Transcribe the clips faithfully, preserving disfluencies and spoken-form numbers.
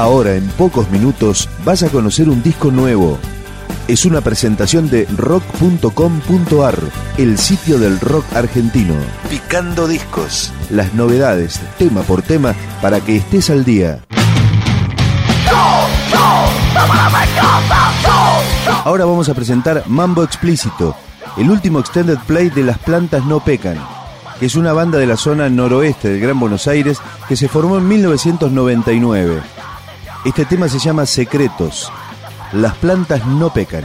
Ahora, en pocos minutos, vas a conocer un disco nuevo. Es una presentación de rock punto com punto ar, el sitio del rock argentino. Picando discos. Las novedades, tema por tema, para que estés al día. Ahora vamos a presentar Mambo Explícito, el último extended play de Las Plantas No Pecan, que es una banda de la zona noroeste del Gran Buenos Aires que se formó en mil novecientos noventa y nueve. Este tema se llama Secretos. Las plantas no pecan.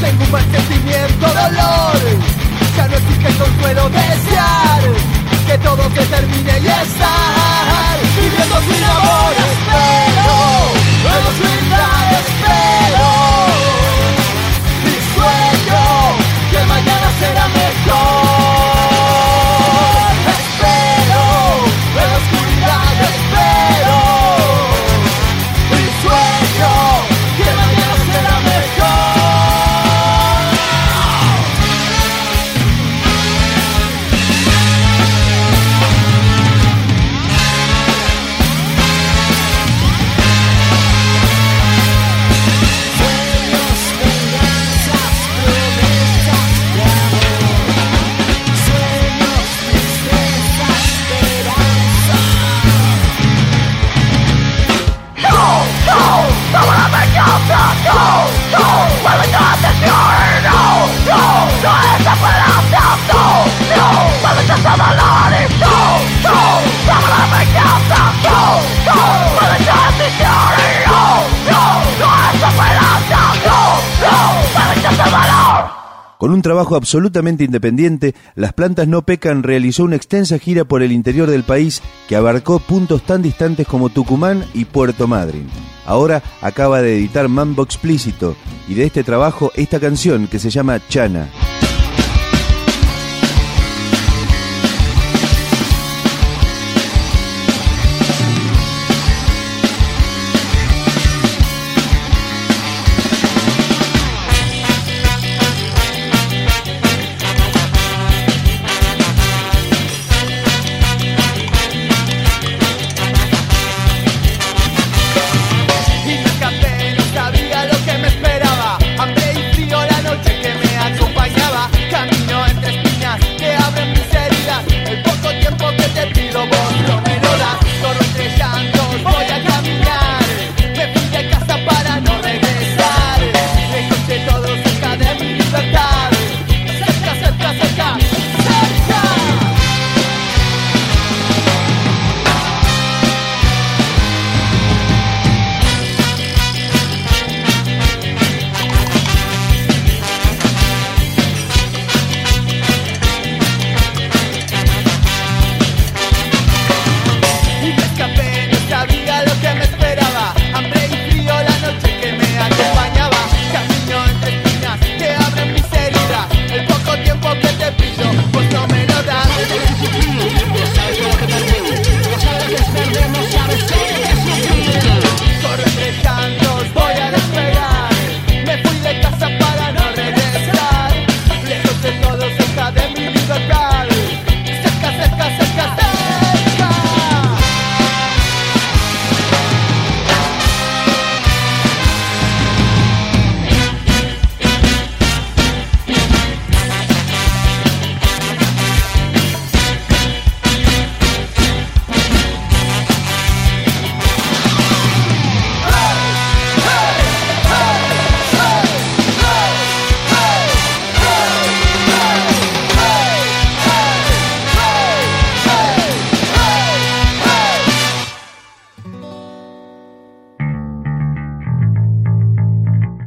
Tengo un mal sentimiento, dolor. Ya no existe el consuelo, desear que todo se termine y estar viviendo sin amor. Espero, luego sin dar, espero mi sueño, que mañana será mejor. Espero, en la oscuridad espero mi sueño, que mañana será mejor. Con un trabajo absolutamente independiente, Las Plantas No Pecan realizó una extensa gira por el interior del país que abarcó puntos tan distantes como Tucumán y Puerto Madryn. Ahora acaba de editar Mambo Explícito y de este trabajo esta canción que se llama Chana. Lo que me esperaba, hambre y frío, la noche que me acompañaba.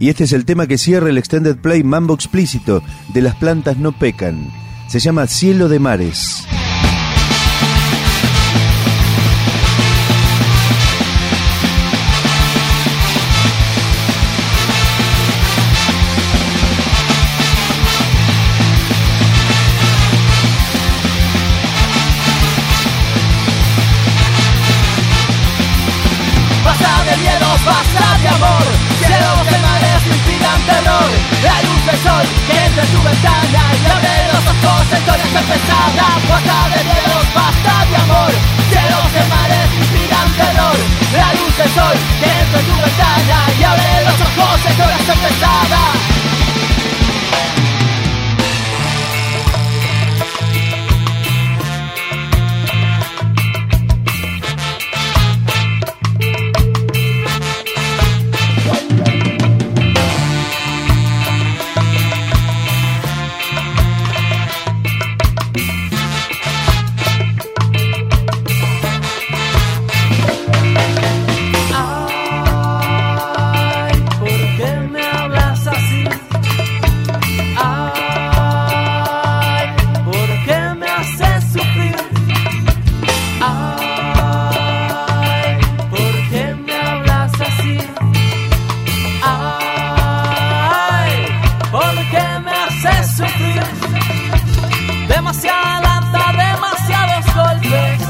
Y este es el tema que cierra el extended play Mambo Explícito de Las Plantas No Pecan. Se llama Cielo de Mares. Basta de amor, cielos de mares que inspiran terror. La luz del sol que entra en tu ventana y abre los ojos en toda esta pesada. Basta de miedos, basta de amor, cielos de mares que inspiran terror. La luz del sol que entra en tu ventana y abre los ojos en toda esta pesada. Demasiada lanza, demasiados golpes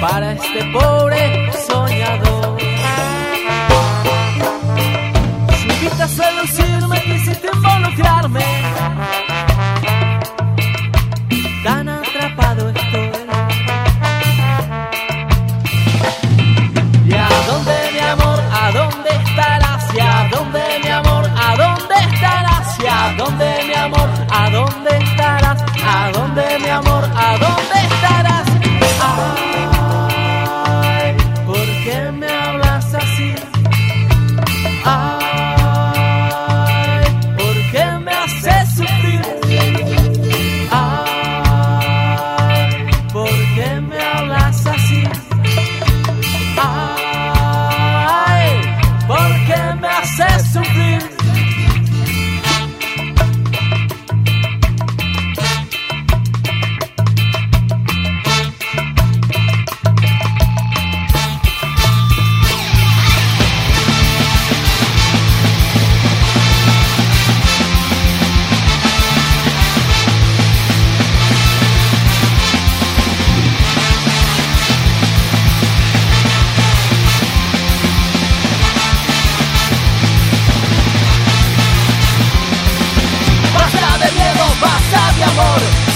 para este pobre soñador. Me invita a seducirme, quisiste involucrarme. Tan atrapado estoy. ¿Y a dónde, mi amor? ¿A dónde estarás? ¿Y a dónde, mi amor? ¿A dónde estarás? ¿Y a dónde, mi amor? ¿A dónde estarás? ¿A dónde, mi amor? ¿A dónde estarás? Ay, ¿por qué me hablas así? Ay, ¿por qué me haces sufrir? Ay, ¿por qué me hablas así? Ay, ¿por qué me haces sufrir?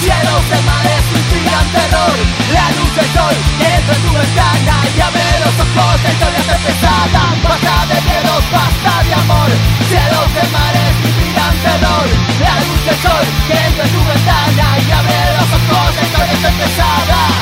Cielos de mares que inspiran terror. La luz del sol que entra en tu ventana y abre los ojos de historias empezadas. Basta de miedos, basta de amor. Cielos de mares que inspiran terror. La luz del sol que entra en tu ventana y abre los ojos de historias empezadas.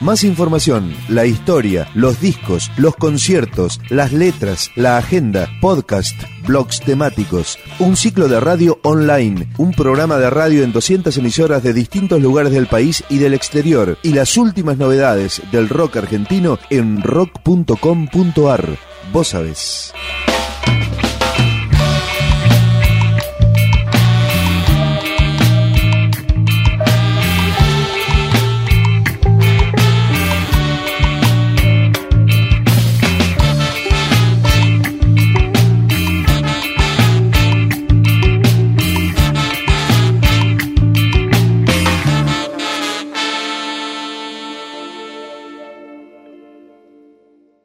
Más información, la historia, los discos, los conciertos, las letras, la agenda, podcast, blogs temáticos, un ciclo de radio online, un programa de radio en doscientas emisoras de distintos lugares del país y del exterior, y las últimas novedades del rock argentino en rock punto com punto a r. Vos sabés.